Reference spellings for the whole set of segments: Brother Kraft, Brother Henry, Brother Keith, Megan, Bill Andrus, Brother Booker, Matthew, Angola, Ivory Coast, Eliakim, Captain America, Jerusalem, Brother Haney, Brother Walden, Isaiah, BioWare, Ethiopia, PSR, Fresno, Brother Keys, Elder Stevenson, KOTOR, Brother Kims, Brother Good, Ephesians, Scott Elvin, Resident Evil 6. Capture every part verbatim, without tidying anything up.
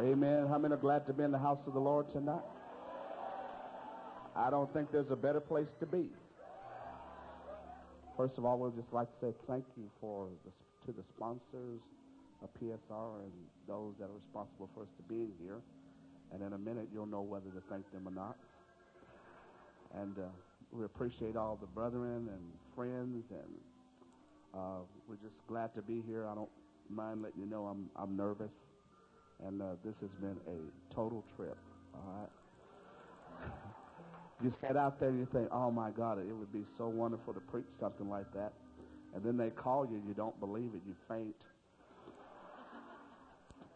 Amen. How many are glad to be in the house of the Lord tonight? I don't think there's a better place to be. First of all, we'd just like to say thank you for the, to the sponsors of P S R and those that are responsible for us to being here. And in a minute, you'll know whether to thank them or not. And uh, we appreciate all the brethren and friends, and uh, we're just glad to be here. I don't mind letting you know I'm I'm nervous, and uh, this has been a total trip. All right. You sit out there and you think, oh, my God, it would be so wonderful to preach something like that. And then they call you, you don't believe it, you faint.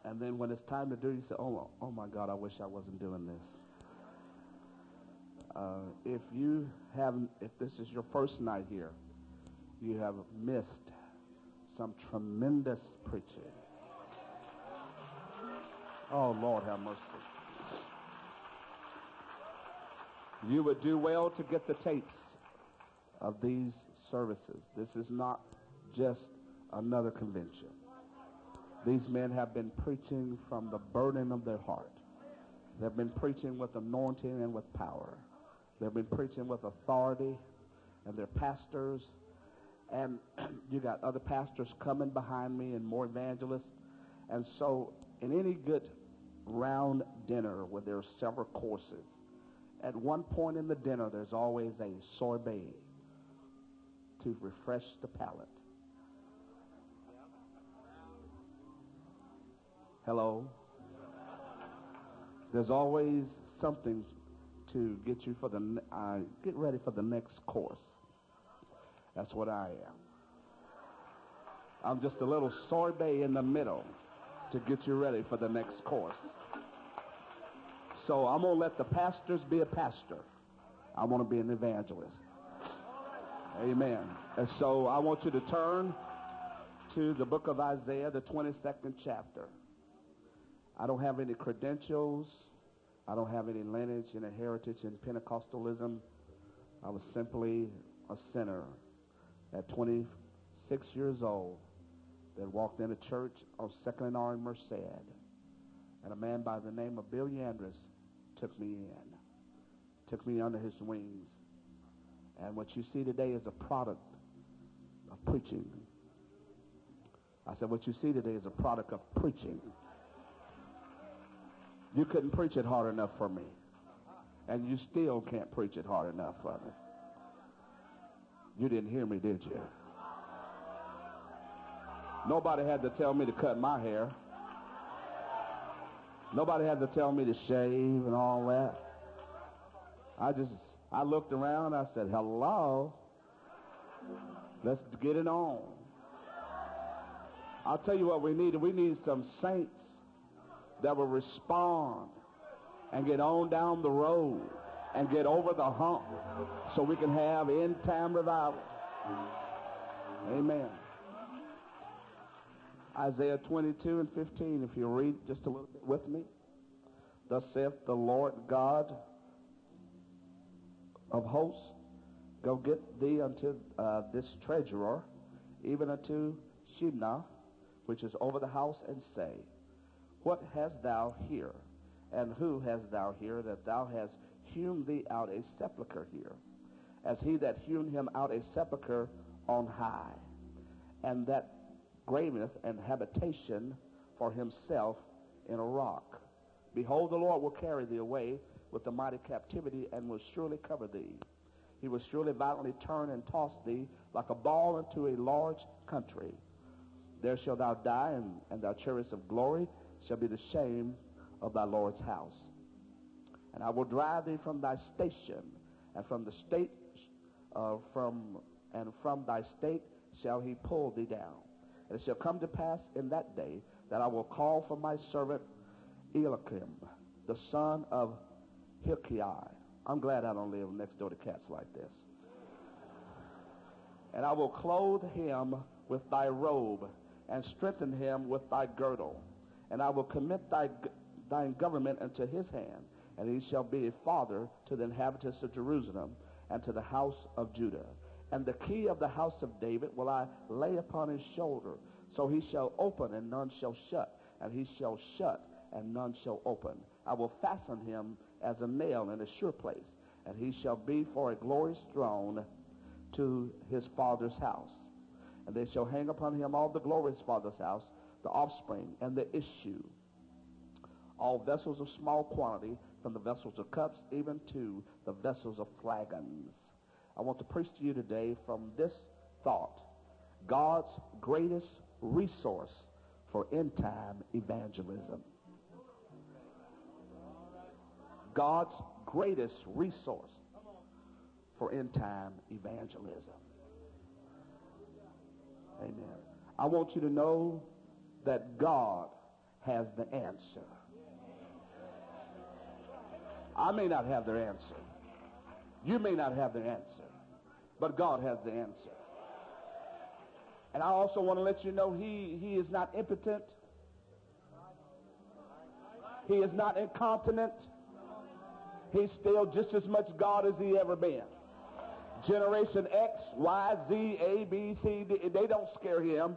And then when it's time to do it, you say, oh, oh my God, I wish I wasn't doing this. Uh, if you haven't, if this is your first night here, you have missed some tremendous preaching. Oh, Lord, have mercy. You would do well to get the tapes of these services. This is not just another convention. These men have been preaching from the burden of their heart. They've been preaching with anointing and with power. They've been preaching with authority, and they're pastors. And you got other pastors coming behind me and more evangelists. And so in any good round dinner where there are several courses, at one point in the dinner, there's always a sorbet to refresh the palate. Hello? There's always something to get you for the, uh, get ready for the next course. That's what I am. I'm just a little sorbet in the middle to get you ready for the next course. So I'm going to let the pastors be a pastor. I want to be an evangelist. Amen. And so I want you to turn to the book of Isaiah, the twenty-second chapter. I don't have any credentials. I don't have any lineage and a heritage in Pentecostalism. I was simply a sinner at twenty-six years old that walked in a church on second and R in Merced. And a man by the name of Bill Andrus took me in, took me under his wings. And what you see today is a product of preaching. I said, what you see today is a product of preaching. You couldn't preach it hard enough for me, and you still can't preach it hard enough for me. You didn't hear me, did you? Nobody had to tell me to cut my hair. Nobody had to tell me to shave and all that. I just, I looked around, I said, hello, let's get it on. I'll tell you what we need. We need some saints that will respond and get on down the road and get over the hump so we can have end-time revival. Amen. Isaiah twenty-two and fifteen, if you read just a little bit with me. Thus saith the Lord God of hosts, go get thee unto uh, this treasurer, even unto Shibna, which is over the house, and say, what hast thou here? And who hast thou here, that thou hast hewn thee out a sepulchre here, as he that hewn him out a sepulchre on high, and that graveth and habitation for himself in a rock. Behold, the Lord will carry thee away with the mighty captivity, and will surely cover thee. He will surely violently turn and toss thee like a ball into a large country. There shalt thou die, and, and thy chariots of glory shall be the shame of thy Lord's house. And I will drive thee from thy station, and from the state, uh, from and from thy state shall he pull thee down. And it shall come to pass in that day that I will call for my servant Eliakim, the son of Hilkiah. I'm glad I don't live next door to cats like this. And I will clothe him with thy robe, and strengthen him with thy girdle. And I will commit thy, thine government into his hand, and he shall be a father to the inhabitants of Jerusalem and to the house of Judah. And the key of the house of David will I lay upon his shoulder. So he shall open, and none shall shut, and he shall shut, and none shall open. I will fasten him as a nail in a sure place, and he shall be for a glorious throne to his father's house. And they shall hang upon him all the glory of his father's house, the offspring and the issue. All vessels of small quantity, from the vessels of cups even to the vessels of flagons. I want to preach to you today from this thought: God's greatest resource for end-time evangelism. God's greatest resource for end-time evangelism. Amen. I want you to know that God has the answer. I may not have the answer. You may not have the answer. But God has the answer. And I also want to let you know he, he is not impotent. He is not incontinent. He's still just as much God as he ever been. Generation X, Y, Z, A, B, C, D, they don't scare him.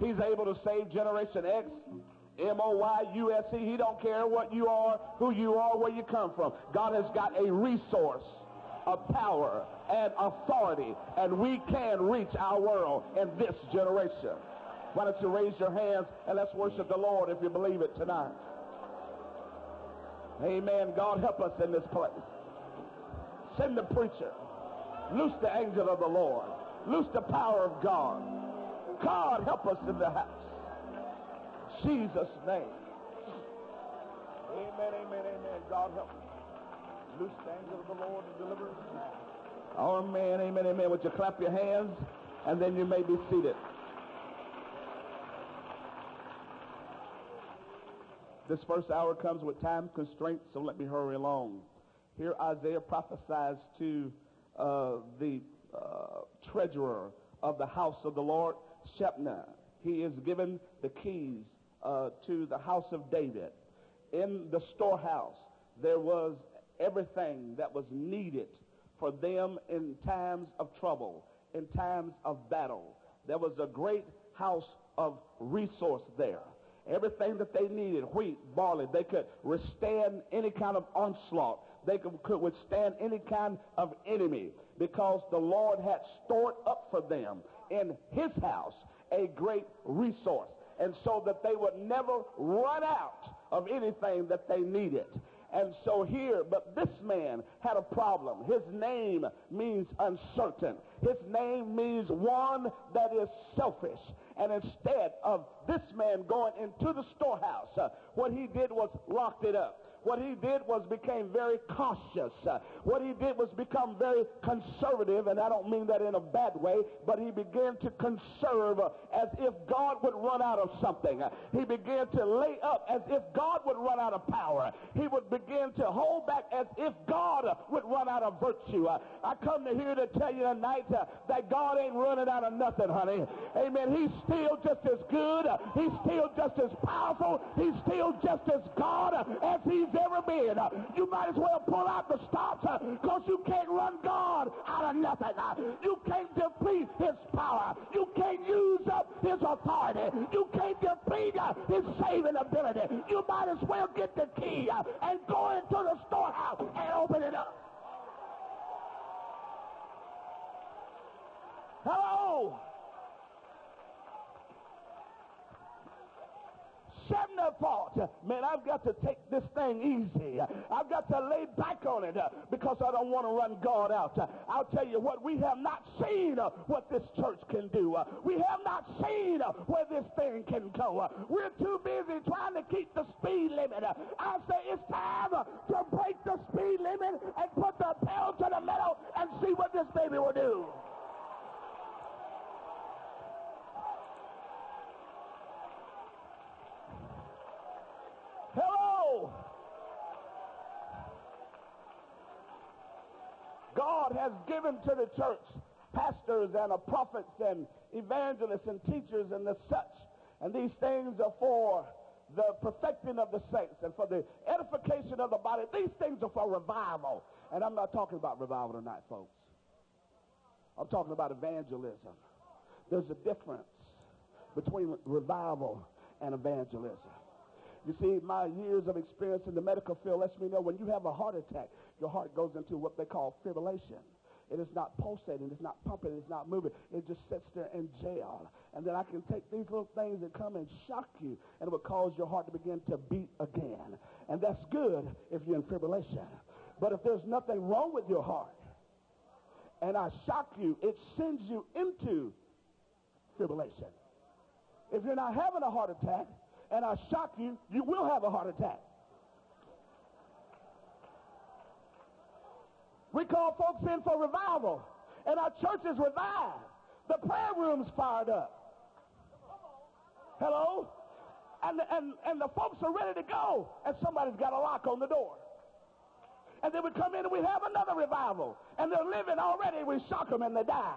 He's able to save Generation X, M O Y U S E. He don't care what you are, who you are, where you come from. God has got a resource of power and authority, and we can reach our world in this generation. Why don't you raise your hands and let's worship the Lord if you believe it tonight. Amen. God help us in this place. Send the preacher. Loose the angel of the Lord. Loose the power of God. God help us in the house. Jesus' name. Amen, amen, amen. God help us. Loose the angel of the Lord and deliver us now. Oh, man, amen, amen. Would you clap your hands, and then you may be seated. This first hour comes with time constraints, so let me hurry along. Here Isaiah prophesies to uh, the uh, treasurer of the house of the Lord, Shibna. He is given the keys uh, to the house of David. In the storehouse, there was everything that was needed for them in times of trouble, in times of battle. There was a great house of resource there. Everything that they needed, wheat, barley, they could withstand any kind of onslaught. They could withstand any kind of enemy because the Lord had stored up for them in his house a great resource, and so that they would never run out of anything that they needed. And so here, but this man had a problem. His name means uncertain. His name means one that is selfish. And instead of this man going into the storehouse, uh, what he did was locked it up. What he did was became very cautious. Uh, what he did was become very conservative, and I don't mean that in a bad way, but he began to conserve uh, as if God would run out of something. Uh, he began to lay up as if God would run out of power. He would begin to hold back as if God uh, would run out of virtue. Uh, I come to here to tell you tonight uh, that God ain't running out of nothing, honey. Amen. He's still just as good. Uh, he's still just as powerful. He's still just as God uh, as he's ever been. You might as well pull out the stops because you can't run God out of nothing. You can't deplete his power. You can't use up his authority. You can't deplete his saving ability. You might as well get the key and go into the storehouse and open it up. Hello! Shibna thought, man, I've got to take this thing easy. I've got to lay back on it because I don't want to run God out. I'll tell you what, we have not seen what this church can do. We have not seen where this thing can go. We're too busy trying to keep the speed limit. I say it's time to break the speed limit and put the pedal to the metal and see what this baby will do. Hello! God has given to the church pastors and prophets and evangelists and teachers and the such. And these things are for the perfecting of the saints and for the edification of the body. These things are for revival. And I'm not talking about revival tonight, folks. I'm talking about evangelism. There's a difference between revival and evangelism. You see, my years of experience in the medical field lets me know when you have a heart attack, your heart goes into what they call fibrillation. It is not pulsating, it's not pumping, it's not moving. It just sits there in jail. And then I can take these little things that come and shock you, and it will cause your heart to begin to beat again. And that's good if you're in fibrillation. But if there's nothing wrong with your heart, and I shock you, it sends you into fibrillation. If you're not having a heart attack, and I shock you, you will have a heart attack. We call folks in for revival, and our church is revived. The prayer room's fired up. Hello? And, and, and the folks are ready to go, and somebody's got a lock on the door. And they would come in and we have another revival. And they're living already. We shock them and they die.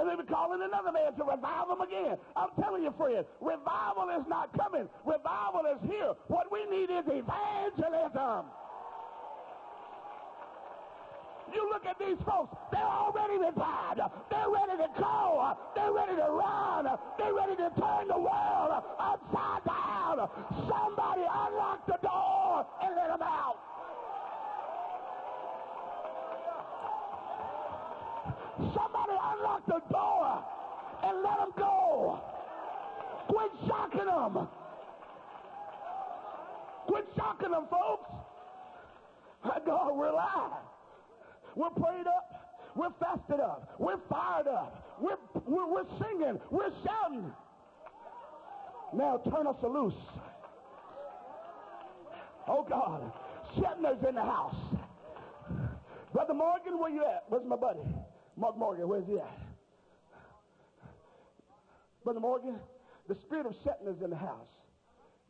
And they would call in another man to revive them again. I'm telling you, friend, revival is not coming. Revival is here. What we need is evangelism. You look at these folks, they're already revived. They're ready to go. They're ready to run. They're ready to turn the world upside down. Somebody unlock the door and let them out. Somebody unlock the door and let them go. Quit shocking them. Quit shocking them, folks. I don't rely. We're prayed up, we're fasted up, we're fired up, we're, we're, we're singing, we're shouting. Now turn us loose. Oh God, Shibna's in the house. Brother Morgan, where you at? Where's my buddy? Mark Morgan, where's he at? Brother Morgan, the spirit of Shibna's in the house.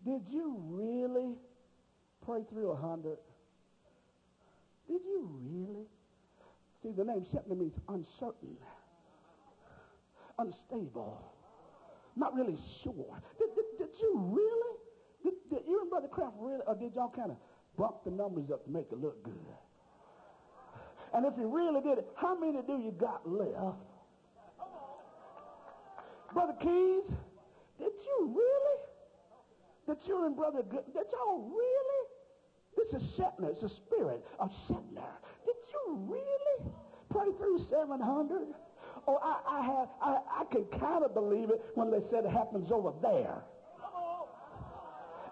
Did you really pray through a hundred? Did you really? See, the name Shibna means uncertain, unstable, not really sure. Did, did, did you really? Did, did you and Brother Kraft really, or did y'all kind of bump the numbers up to make it look good? And if you really did it, how many do you got left? Brother Keys, did you really? Did you and Brother Good, did y'all really? This is Shibna. It's the spirit of Shibna. Did you really pray through seven hundred? Oh, I, I have. I, I can kind of believe it when they said it happens over there.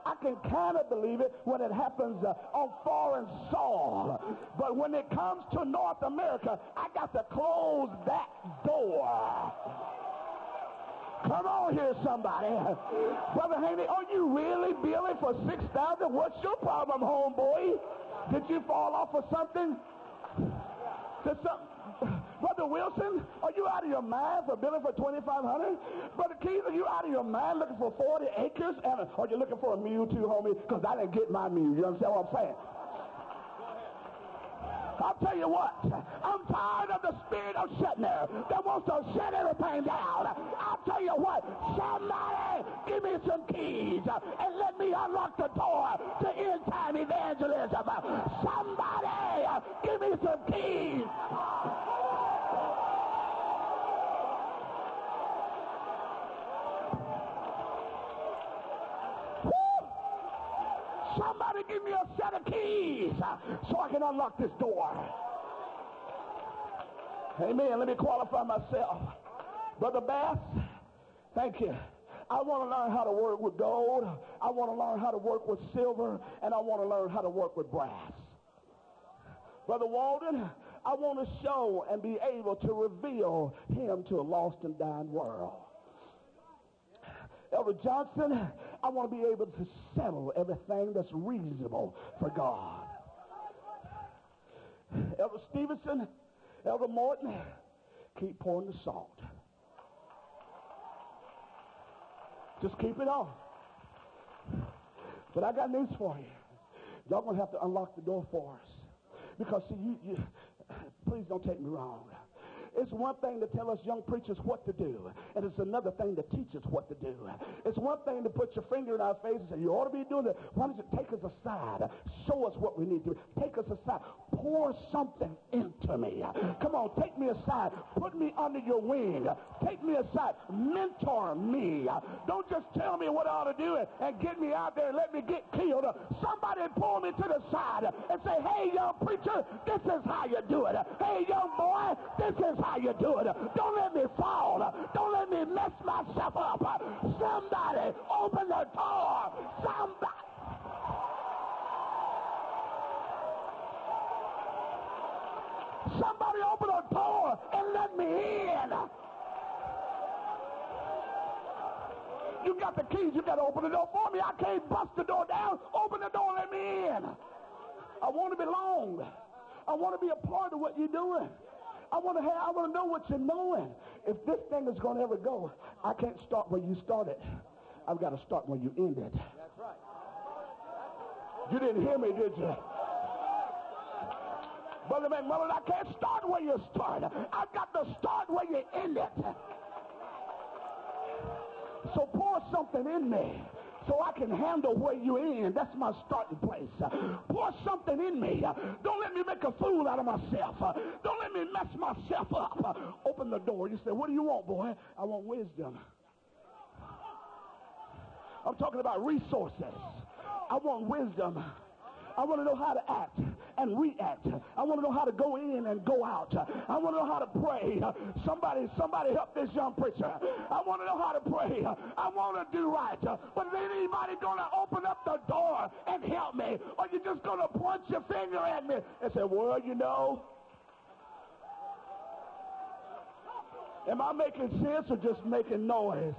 I can kind of believe it when it happens uh, on foreign soil. But when it comes to North America, I got to close that door. Come on here, somebody. Brother Haney, are you really billing for six thousand? What's your problem, homeboy? Did you fall off of something? Did some... Brother Wilson, are you out of your mind for billing for twenty-five hundred? Brother Keith, are you out of your mind looking for forty acres? And are you looking for a mule too, homie? Because I didn't get my mule. You understand what I'm saying? I'll tell you what, I'm tired of the spirit of Shibna that wants to shut everything down. I'll tell you what, somebody give me some keys and let me unlock the door to end time evangelism. Somebody give me some keys. Somebody give me a set of keys so I can unlock this door. Amen. Let me qualify myself. Brother Bass, thank you. I want to learn how to work with gold. I want to learn how to work with silver. And I want to learn how to work with brass. Brother Walden, I want to show and be able to reveal him to a lost and dying world. Elder Johnson, I want to be able to settle everything that's reasonable for God. Elder Stevenson, Elder Morton, keep pouring the salt. Just keep it on. But I got news for you. Y'all going to have to unlock the door for us. Because, see, you, you, please don't take me wrong. It's one thing to tell us young preachers what to do, and it's another thing to teach us what to do. It's one thing to put your finger in our face and say, you ought to be doing that. Why don't you take us aside? Show us what we need to do. Take us aside. Pour something into me. Come on, take me aside. Put me under your wing. Take me aside. Mentor me. Don't just tell me what I ought to do and get me out there and let me get killed. Somebody pull me to the side and say, hey, young preacher, this is how you do it. Hey, young boy, this is how you do it. Don't let me fall. Don't let me mess myself up. Somebody open the door. Somebody. Somebody open the door and let me in. You got the keys. You got to open the door for me. I can't bust the door down. Open the door and let me in. I want to belong. I want to be a part of what you're doing. I want to have, I want to know what you're knowing. If this thing is going to ever go, I can't start where you started. I've got to start where you ended. That's right. You didn't hear me, did you? Brother McMullen, I can't start where you started. I've got to start where you ended. So pour something in me so I can handle where you end. That's my starting place. Pour something in me. Don't let me make a fool out of myself. Don't let me mess myself up. Open the door. You say, what do you want, boy? I want wisdom. I'm talking about resources. I want wisdom. I want to know how to act and react. I want to know how to go in and go out. I want to know how to pray. Somebody, somebody help this young preacher. I want to know how to pray. I want to do right. But is anybody going to open up the door and help me? Or you just going to point your finger at me and say, well, you know, am I making sense or just making noise?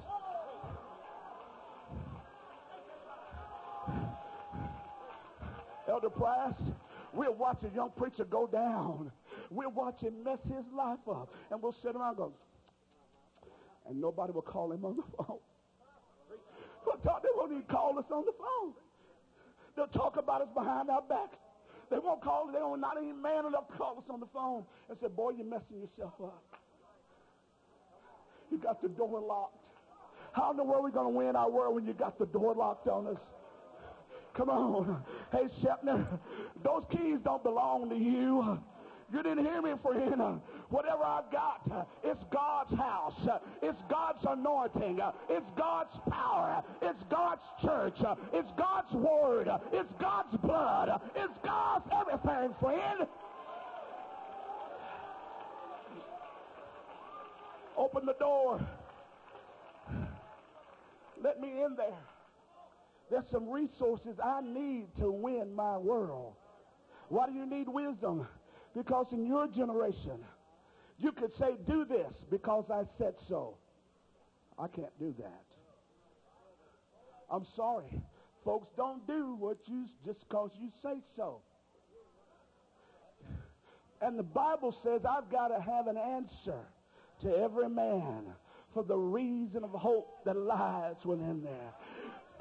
Elder Price, we're watching a young preacher go down. We're watching him mess his life up. And we'll sit around and go, and nobody will call him on the phone. They won't even call us on the phone. They'll talk about us behind our back. They won't call us. They won't not even man enough to call us on the phone and say, boy, you're messing yourself up. You got the door locked. How in the world are we going to win our world when you got the door locked on us? Come on. Hey, Shepner, those keys don't belong to you. You didn't hear me, friend. Whatever I've got, it's God's house. It's God's anointing. It's God's power. It's God's church. It's God's word. It's God's blood. It's God's everything, friend. Open the door. Let me in there. There's some resources I need to win my world. Why do you need wisdom? Because in your generation, you could say, do this because I said so. I can't do that. I'm sorry. Folks, don't do what you just because you say so. And the Bible says I've got to have an answer to every man for the reason of hope that lies within there.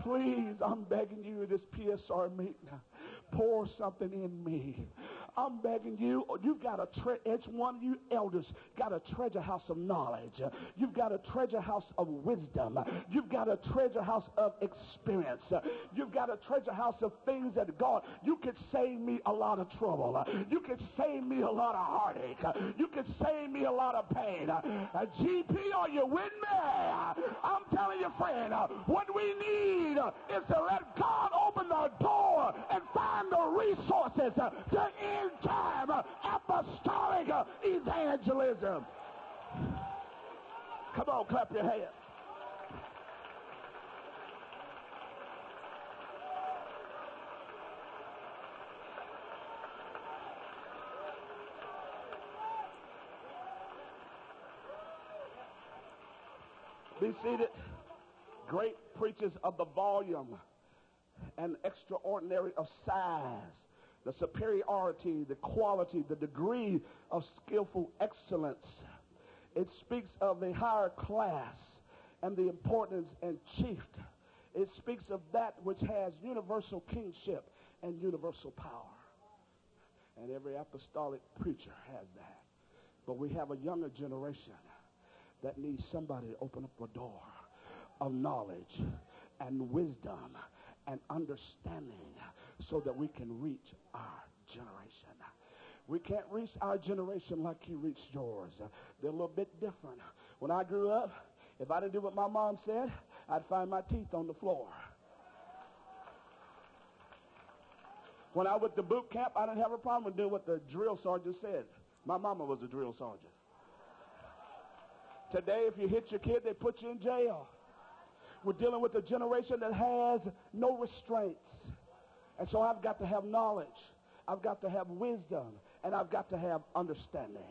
Please, I'm begging you, this P S R meeting, pour something in me. I'm begging you, you've got a tre- each one of you elders got a treasure house of knowledge. You've got a treasure house of wisdom. You've got a treasure house of experience. You've got a treasure house of things that God, you could save me a lot of trouble. You could save me a lot of heartache. You could save me a lot of pain. A G P, are you with me? I'm telling you, friend, what we need is to let God open the door and find the resources to end time apostolic evangelism. Come on, clap your hands. Be seated. Great preachers of the volume and extraordinary of size, the superiority, the quality, the degree of skillful excellence. It speaks of the higher class and the importance and chief. It speaks of that which has universal kingship and universal power. And every apostolic preacher has that. But we have a younger generation that needs somebody to open up a door of knowledge and wisdom and understanding so that we can reach our generation. We can't reach our generation like you reached yours. They're a little bit different. When I grew up, if I didn't do what my mom said, I'd find my teeth on the floor. When I went to boot camp, I didn't have a problem with doing what the drill sergeant said. My mama was a drill sergeant. Today, if you hit your kid, they put you in jail. We're dealing with a generation that has no restraints. And so I've got to have knowledge. I've got to have wisdom. And I've got to have understanding.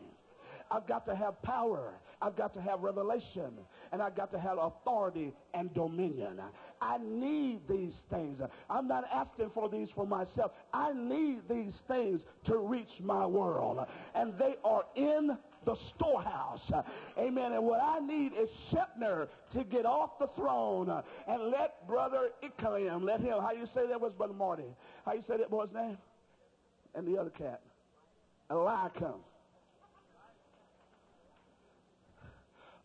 I've got to have power. I've got to have revelation. And I've got to have authority and dominion. I need these things. I'm not asking for these for myself. I need these things to reach my world. And they are in the storehouse. Amen. And what I need is Shibna to get off the throne and let Brother Eliakim, let him, how you say that was Brother Marty? How you say that boy's name? And the other cat. Eliakim.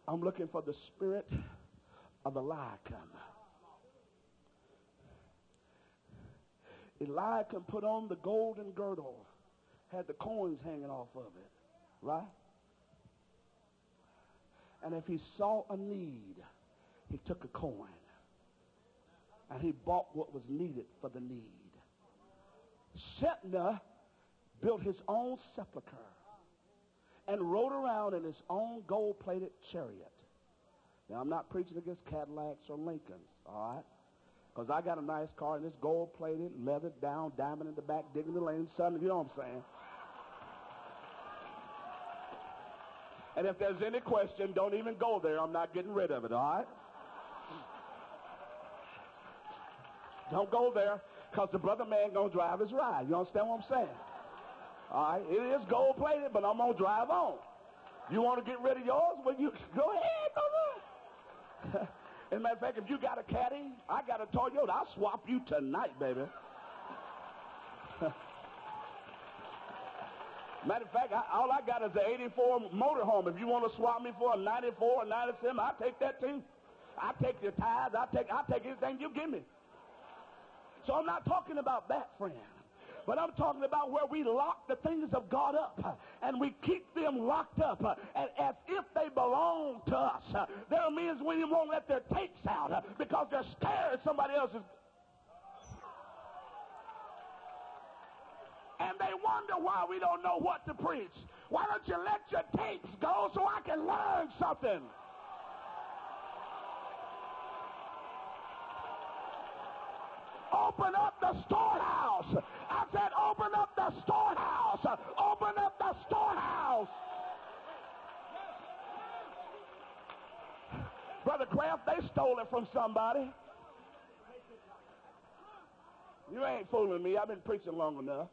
I'm looking for the spirit of Eliakim. Eliakim put on the golden girdle, had the coins hanging off of it, right? And if he saw a need, he took a coin and he bought what was needed for the need. Shibna built his own sepulcher and rode around in his own gold-plated chariot. Now, I'm not preaching against Cadillacs or Lincolns, all right? Because I got a nice car, and it's gold-plated, leathered down, diamond in the back, digging the lane, son, you know what I'm saying? And if there's any question, don't even go there. I'm not getting rid of it, all right? Don't go there, because the brother man going to drive his ride. You understand what I'm saying? All right, it is gold plated, but I'm gonna drive on. You want to get rid of yours? Well, you go ahead, brother. As a matter of fact, if you got a caddy, I got a Toyota. I'll swap you tonight, baby. Matter of fact, I, all I got is an eighty-four motorhome. If you want to swap me for a ninety-four or ninety-seven, I'll take that too. I take your tithes. I take I take anything you give me. So I'm not talking about that, friend. But I'm talking about where we lock the things of God up and we keep them locked up and as if they belong to us. That means we won't let their tapes out because they're scared somebody else is. And they wonder why we don't know what to preach. Why don't you let your tapes go so I can learn something? Open up the storehouse. I said, open up the storehouse. Open up the storehouse. Brother Kraft, they stole it from somebody. You ain't fooling me. I've been preaching long enough.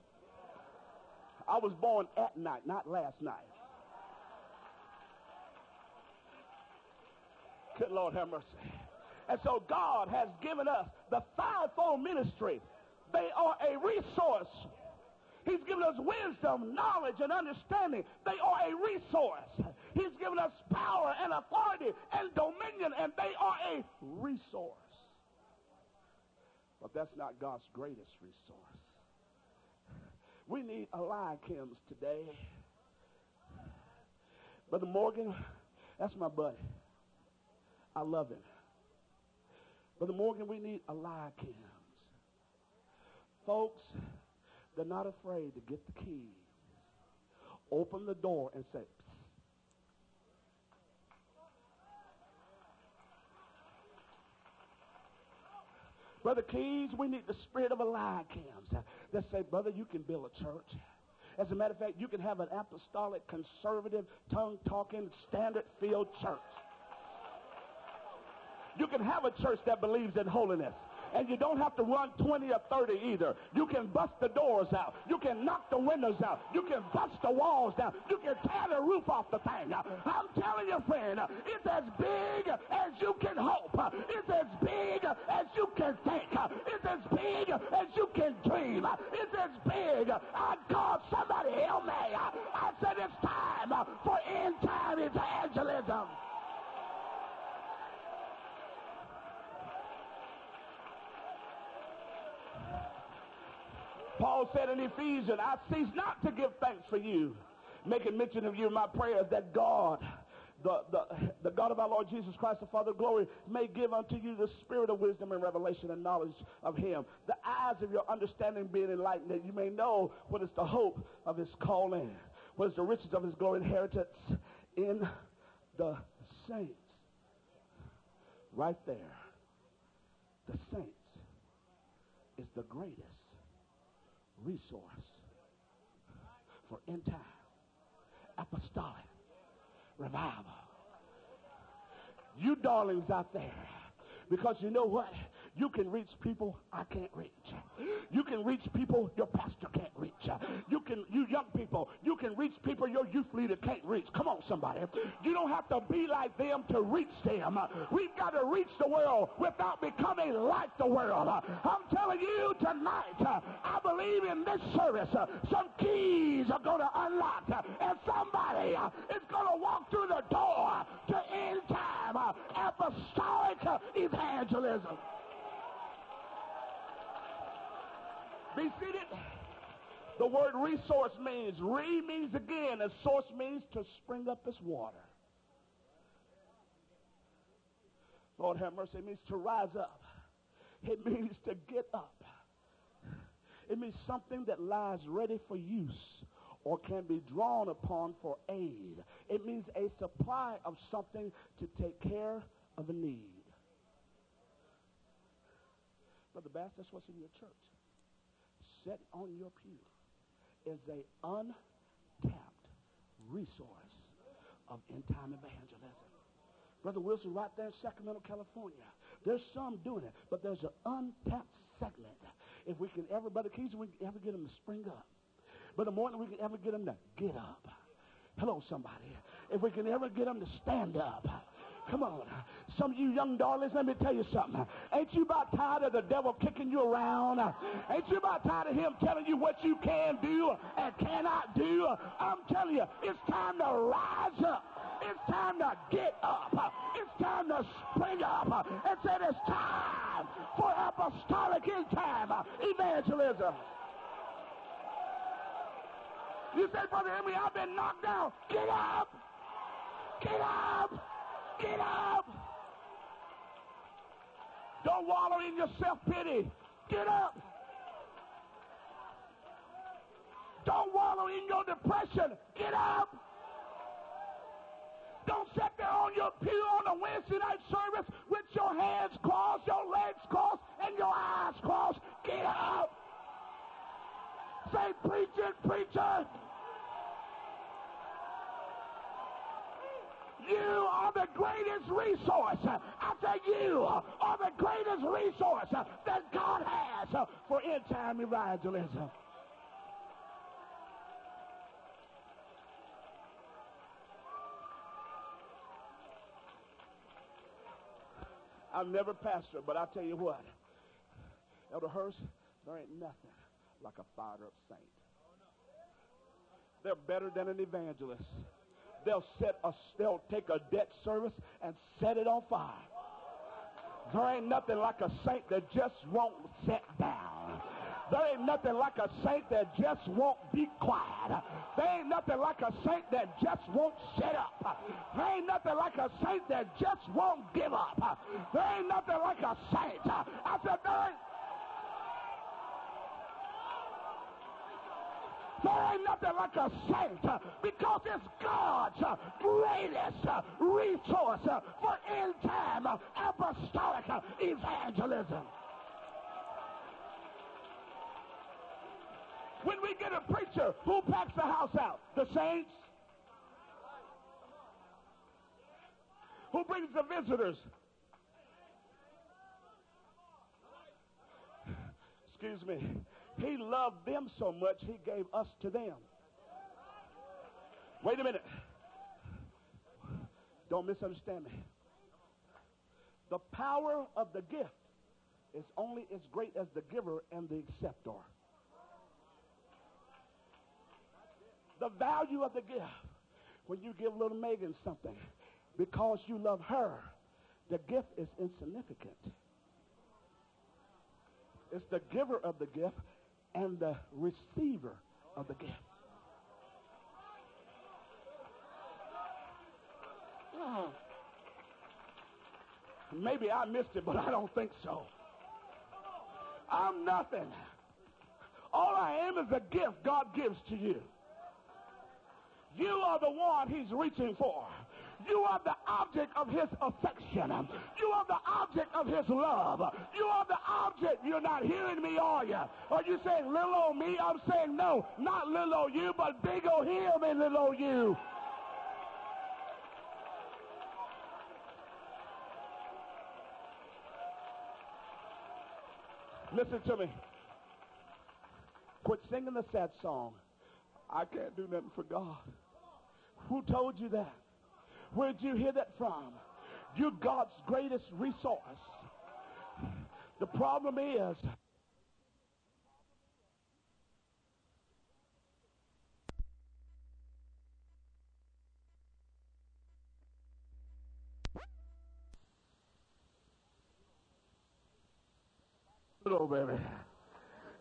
I was born at night, not last night. Good Lord have mercy. And so God has given us the fivefold ministry. They are a resource. He's given us wisdom, knowledge, and understanding. They are a resource. He's given us power and authority and dominion, and they are a resource. But that's not God's greatest resource. We need Eliakims today. Brother Morgan, that's my buddy. I love him. Brother Morgan, we need Eliakims. Folks, they're not afraid to get the keys. Open the door and say, psst. Brother Keys, we need the spirit of Eliakims. Let's say, brother, you can build a church. As a matter of fact, you can have an apostolic, conservative, tongue-talking, standard-filled church. You can have a church that believes in holiness. And you don't have to run twenty or thirty either. You can bust the doors out. You can knock the windows out. You can bust the walls down. You can tear the roof off the thing. I'm telling you, friend, it's as big as you can hope. It's as big as you can think. It's as big as you can dream. It's as big. I God, somebody help me. I said it's time for Paul said in Ephesians, I cease not to give thanks for you, making mention of you in my prayers, that God, the, the, the God of our Lord Jesus Christ, the Father of glory, may give unto you the spirit of wisdom and revelation and knowledge of him, the eyes of your understanding being enlightened, that you may know what is the hope of his calling, what is the riches of his glory and inheritance in the saints. Right there, the saints is the greatest resource for end time apostolic revival. You darlings out there, because you know what? You can reach people I can't reach. You can reach people your pastor can't reach. You can, you young people, you can reach people your youth leader can't reach. Come on, somebody. You don't have to be like them to reach them. We've got to reach the world without becoming like the world. I'm telling you tonight, I believe in this service, some keys are going to unlock, and somebody is going to walk through the door to end time apostolic evangelism. Be seated. The word resource means, re means again, and source means to spring up as water. Lord have mercy, it means to rise up. It means to get up. It means something that lies ready for use or can be drawn upon for aid. It means a supply of something to take care of a need. Brother Bass, that's what's in your church. Set on your pew is a untapped resource of end-time evangelism. Brother Wilson, right there in Sacramento, California. There's some doing it, but there's an untapped segment. If we can ever, Brother Keys, we can ever get them to spring up. Brother Morton, we can ever get them to get up. Hello, somebody. If we can ever get them to stand up. Come on. Some of you young darlings, let me tell you something. Ain't you about tired of the devil kicking you around? Ain't you about tired of him telling you what you can do and cannot do? I'm telling you, it's time to rise up. It's time to get up. It's time to spring up. And say it's time for apostolic end time evangelism. You say, Brother Henry, I've been knocked down. Get up. Get up. Get up! Don't wallow in your self-pity. Get up! Don't wallow in your depression. Get up! Don't sit there on your pew on a Wednesday night service with your hands crossed, your legs crossed, and your eyes crossed. Get up! Say, preach it, preacher! You are the greatest resource. I say you are the greatest resource that God has for end-time evangelism. I've never pastored, but I tell you what, Elder Hurst, there ain't nothing like a fired-up saint. They're better than an evangelist. They'll set a, they'll take a debt service and set it on fire. There ain't nothing like a saint that just won't sit down. There ain't nothing like a saint that just won't be quiet. There ain't nothing like a saint that just won't shut up. There ain't nothing like a saint that just won't give up. There ain't nothing like a saint. I said, there ain't. There ain't nothing like a saint because it's God's greatest resource for end-time apostolic evangelism. When we get a preacher, who packs the house out? The saints? Who brings the visitors? Excuse me. He loved them so much, he gave us to them. Wait a minute. Don't misunderstand me. The power of the gift is only as great as the giver and the acceptor. The value of the gift, when you give little Megan something, because you love her, the gift is insignificant. It's the giver of the gift and the receiver of the gift. Oh. Maybe I missed it, but I don't think so. I'm nothing. All I am is a gift God gives to you. You are the one he's reaching for. You are the object of his affection. You are the object of his love. You are the object. You're not hearing me, are you? Are you saying, little old me? I'm saying, no, not little old you, but big old him and little old you. Listen to me. Quit singing the sad song. I can't do nothing for God. Who told you that? Where'd you hear that from? You're God's greatest resource. The problem is, hello, baby.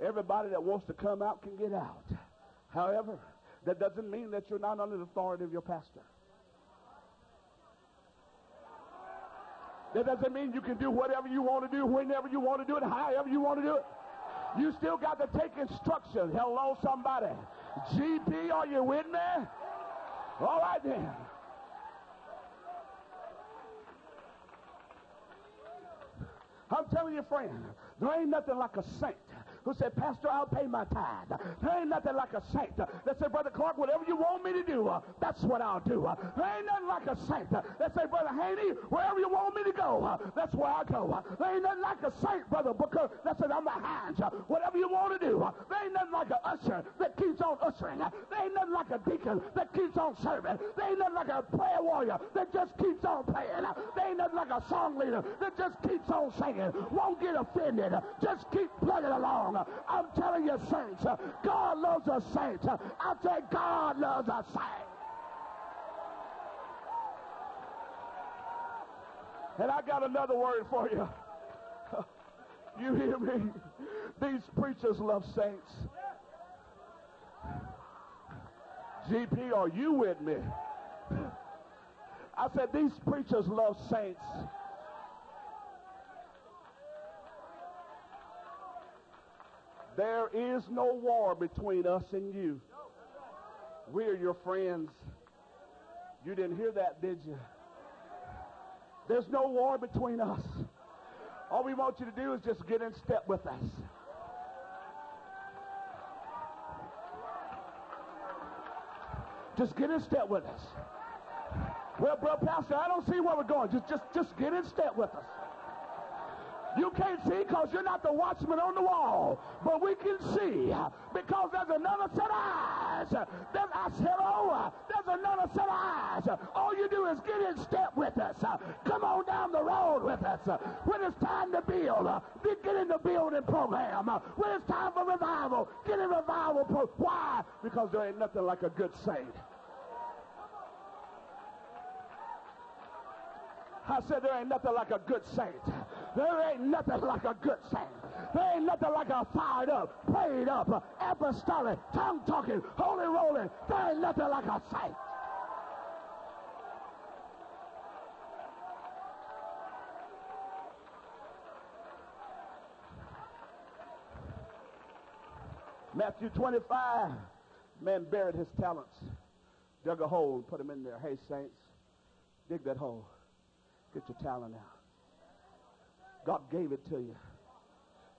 Everybody that wants to come out can get out. However, that doesn't mean that you're not under the authority of your pastor. That doesn't mean you can do whatever you want to do, whenever you want to do it, however you want to do it. You still got to take instruction. Hello, somebody. G P, are you with me? All right, then. I'm telling you, friend, there ain't nothing like a saint who said, Pastor, I'll pay my tithe. There ain't nothing like a saint that said, Brother Clark, whatever you want me to do, uh, that's what I'll do. Uh, there ain't nothing like a saint that said, Brother Haney, wherever you want me to go, uh, that's where I go. Uh, there ain't nothing like a saint, Brother Booker, that said, I'm behind you. Uh, whatever you want to do, uh, there ain't nothing like an usher that keeps on ushering. Uh, there ain't nothing like a deacon that keeps on serving. There ain't nothing like a prayer warrior that just keeps on praying. Uh, there ain't nothing like a song leader that just keeps on singing. Won't get offended. Uh, just keep plugging along. I'm telling you, saints, God loves a saint. I say God loves a saint. And I got another word for you. You hear me? These preachers love saints. G P, are you with me? I said these preachers love saints. There is no war between us and you. We're your friends. You didn't hear that, did you? There's no war between us. All we want you to do is just get in step with us. Just get in step with us. Well, bro, Pastor, I don't see where we're going. Just, just, just get in step with us. You can't see because you're not the watchman on the wall. But we can see because there's another set of eyes. There's, I said, oh, there's another set of eyes. All you do is get in step with us. Come on down the road with us. When it's time to build, get in the building program. When it's time for revival, get in revival program. Why? Because there ain't nothing like a good saint. I said there ain't nothing like a good saint. There ain't nothing like a good saint. There ain't nothing like a fired up, prayed up, apostolic, tongue talking, holy rolling. There ain't nothing like a saint. Matthew twenty-five, man buried his talents, dug a hole and put them in there. Hey, saints, dig that hole. Get your talent out. God gave it to you.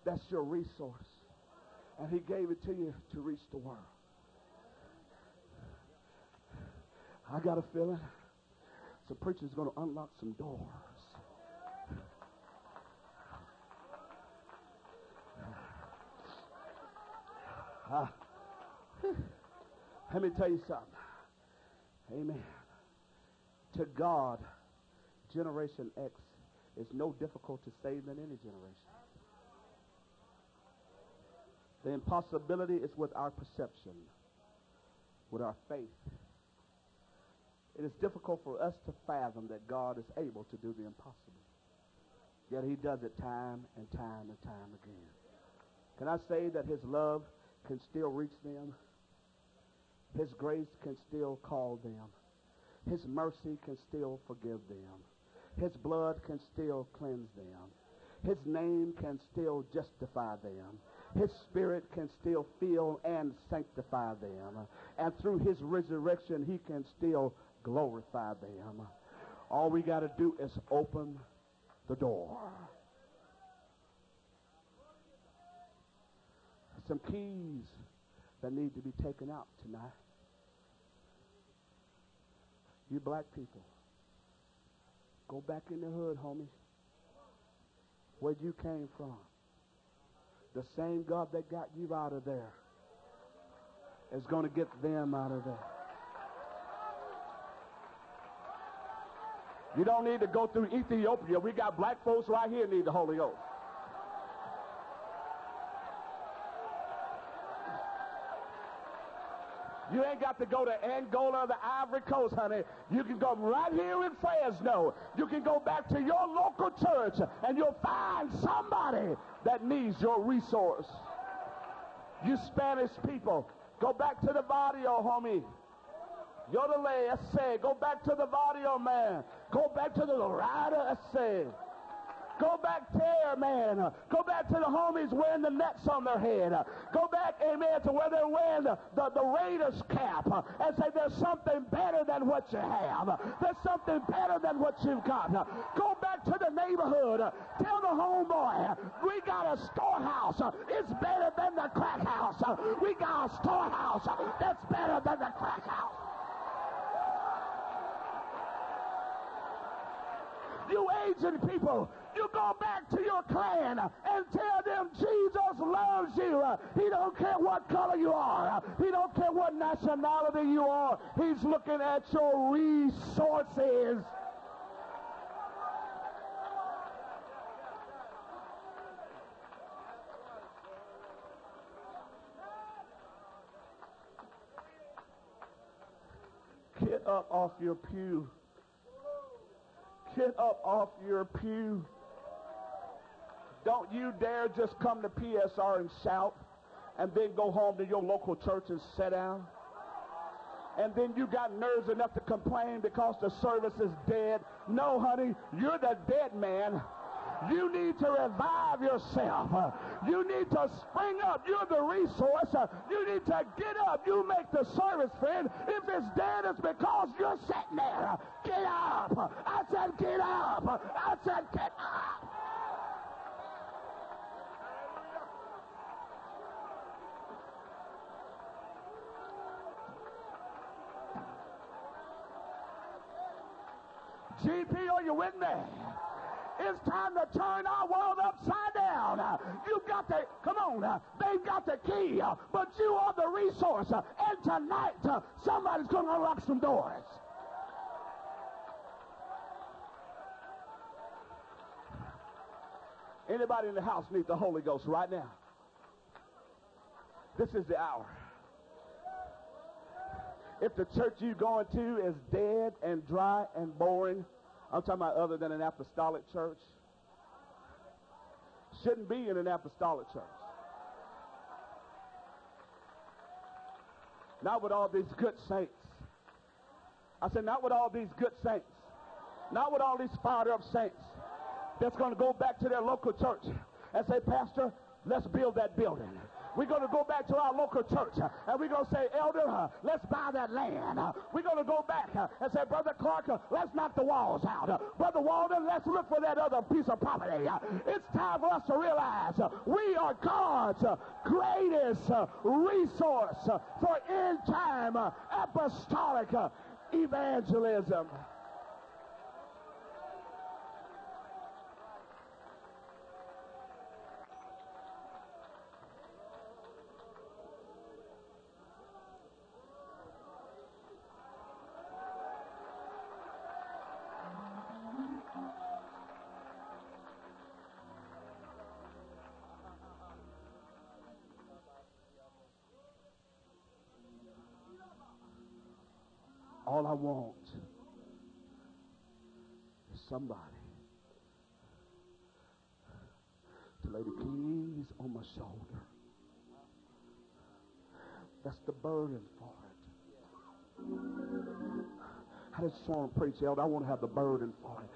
That's your resource. And he gave it to you to reach the world. I got a feeling some preacher's going to unlock some doors. Uh, let me tell you something. Amen. To God, Generation X is no difficult to save than any generation. The impossibility is with our perception, with our faith. It is difficult for us to fathom that God is able to do the impossible. Yet he does it time and time and time again. Can I say that his love can still reach them. His grace can still call them. His mercy can still forgive them. His blood can still cleanse them. His name can still justify them. His Spirit can still fill and sanctify them. And through His resurrection, He can still glorify them. All we got to do is open the door. Some keys that need to be taken out tonight. You black people, go back in the hood, homie, where you came from. The same God that got you out of there is going to get them out of there. You don't need to go through Ethiopia. We got black folks right here need the Holy Ghost. You ain't got to go to Angola or the Ivory Coast, honey. You can go right here in Fresno. You can go back to your local church and you'll find somebody that needs your resource. You Spanish people, go back to the barrio, homie. Yodelay, ese. Go back to the barrio, man. Go back to the Lorada, ese. Go back there, man. Go back to the homies wearing the nets on their head. Go back, amen, to where they're wearing the, the, the Raiders cap and say there's something better than what you have. There's something better than what you've got. Go back to the neighborhood. Tell the homeboy, we got a storehouse. It's better than the crack house. We got a storehouse that's better than the crack house. You Asian people, you go back to your clan and tell them Jesus loves you. He don't care what color you are. He don't care what nationality you are. He's looking at your resources. Get up off your pew. Get up off your pew. Don't you dare just come to P S R and shout and then go home to your local church and sit down. And then you got nerves enough to complain because the service is dead. No, honey, you're the dead man. You need to revive yourself. You need to spring up. You're the resource. You need to get up. You make the service, friend. If it's dead, it's because you're sitting there. Get up. I said get up. I said get up. G P, are you with me? It's time to turn our world upside down. You've got the, come on, they've got the key, but you are the resource. And tonight, somebody's going to unlock some doors. Anybody in the house needs the Holy Ghost right now? This is the hour. If the church you're going to is dead and dry and boring, I'm talking about other than an apostolic church. Shouldn't be in an apostolic church. Not with all these good saints. I said, not with all these good saints. Not with all these fired up saints that's going to go back to their local church and say, Pastor, let's build that building. We're going to go back to our local church and we're going to say, Elder, uh, let's buy that land. Uh, we're going to go back uh, and say, Brother Clark, uh, let's knock the walls out. Uh, Brother Walden, let's look for that other piece of property. Uh, it's time for us to realize uh, we are God's uh, greatest uh, resource uh, for end-time uh, apostolic uh, evangelism. All I want is somebody to lay the keys on my shoulder That's the burden for it. I just want to preach, Elder. I want to have the burden for it.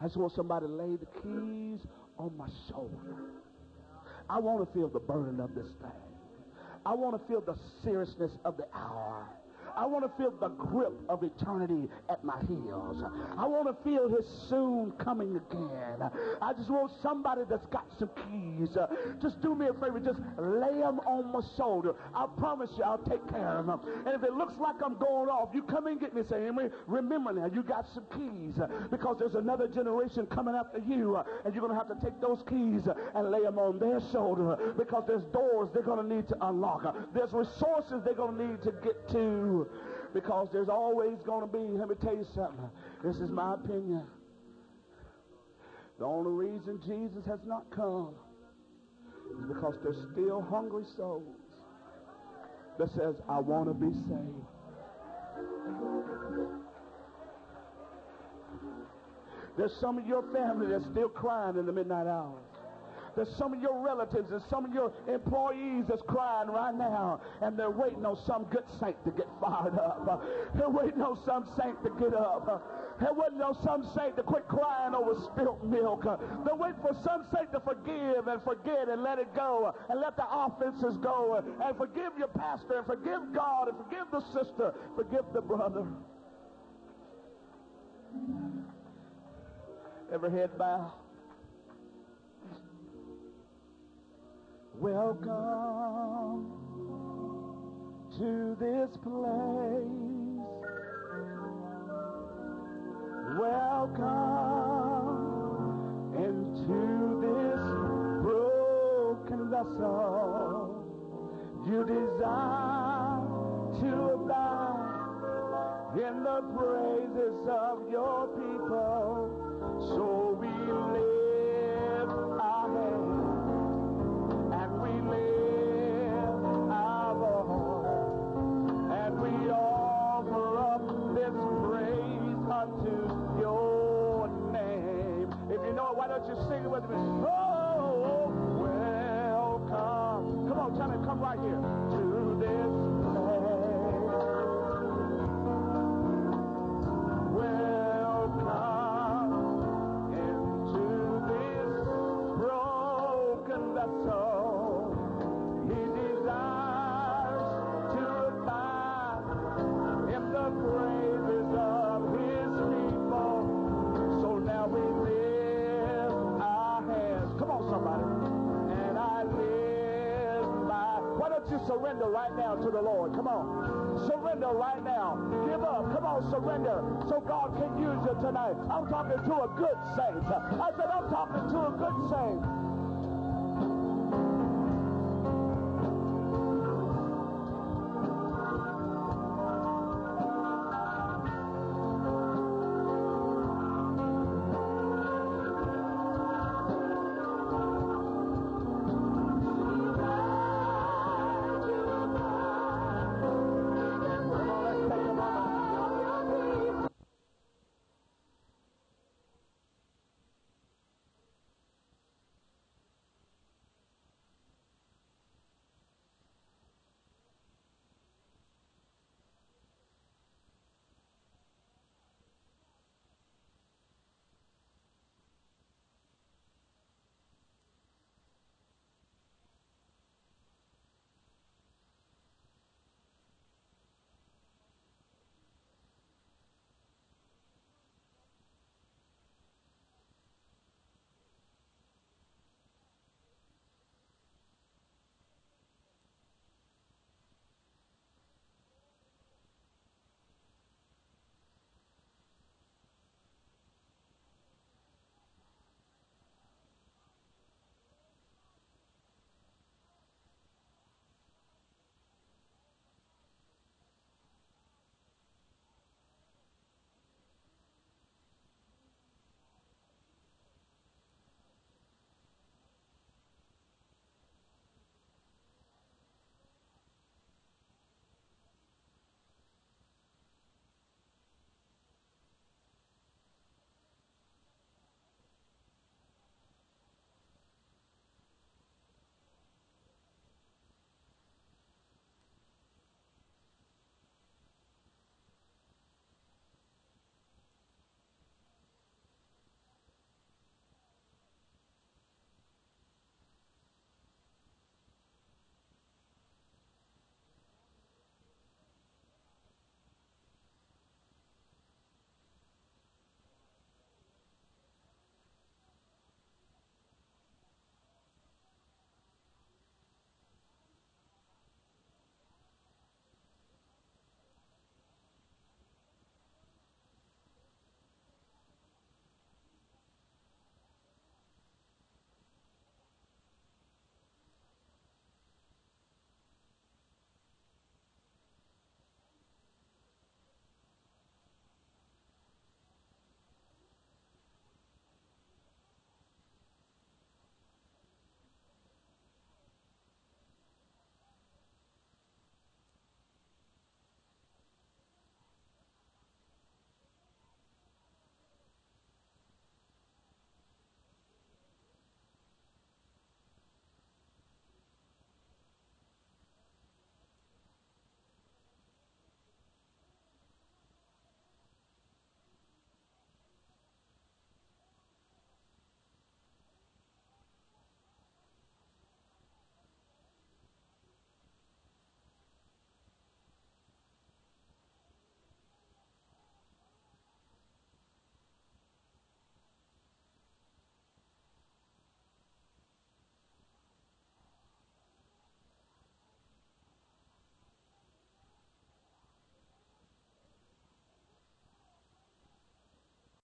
I just want somebody to lay the keys on my shoulder. I want to feel the burden of this thing. I want to feel the seriousness of the hour. I want to feel the grip of eternity at my heels. I want to feel His soon coming again. I just want somebody that's got some keys. Uh, just do me a favor. Just lay them on my shoulder. I promise you I'll take care of them. And if it looks like I'm going off, you come and get me and say, Henry, remember now, you got some keys. Uh, because there's another generation coming after you. Uh, and you're going to have to take those keys uh, and lay them on their shoulder. Uh, because there's doors they're going to need to unlock. Uh, there's resources they're going to need to get to. Because there's always going to be, let me tell you something, this is my opinion. The only reason Jesus has not come is because there's still hungry souls that says, I want to be saved. There's some of your family that's still crying in the midnight hours. There's some of your relatives and some of your employees that's crying right now, and they're waiting on some good saint to get fired up. Uh, they're waiting on some saint to get up. Uh, they're waiting on some saint to quit crying over spilt milk. Uh, they're waiting for some saint to forgive and forget and let it go, uh, and let the offenses go, uh, and forgive your pastor and forgive God and forgive the sister, forgive the brother. Every head bow. Welcome to this place. Welcome into this broken vessel. You desire to abide in the praises of your people. So we lift our hands. To your name. If you know it, why don't you sing it with me? Oh, welcome. Come on, tell me, come right here. To this place. Surrender right now to the Lord. Come on. Surrender right now. Give up. Come on, surrender. So God can use you tonight. I'm talking to a good saint. I said, I'm talking to a good saint.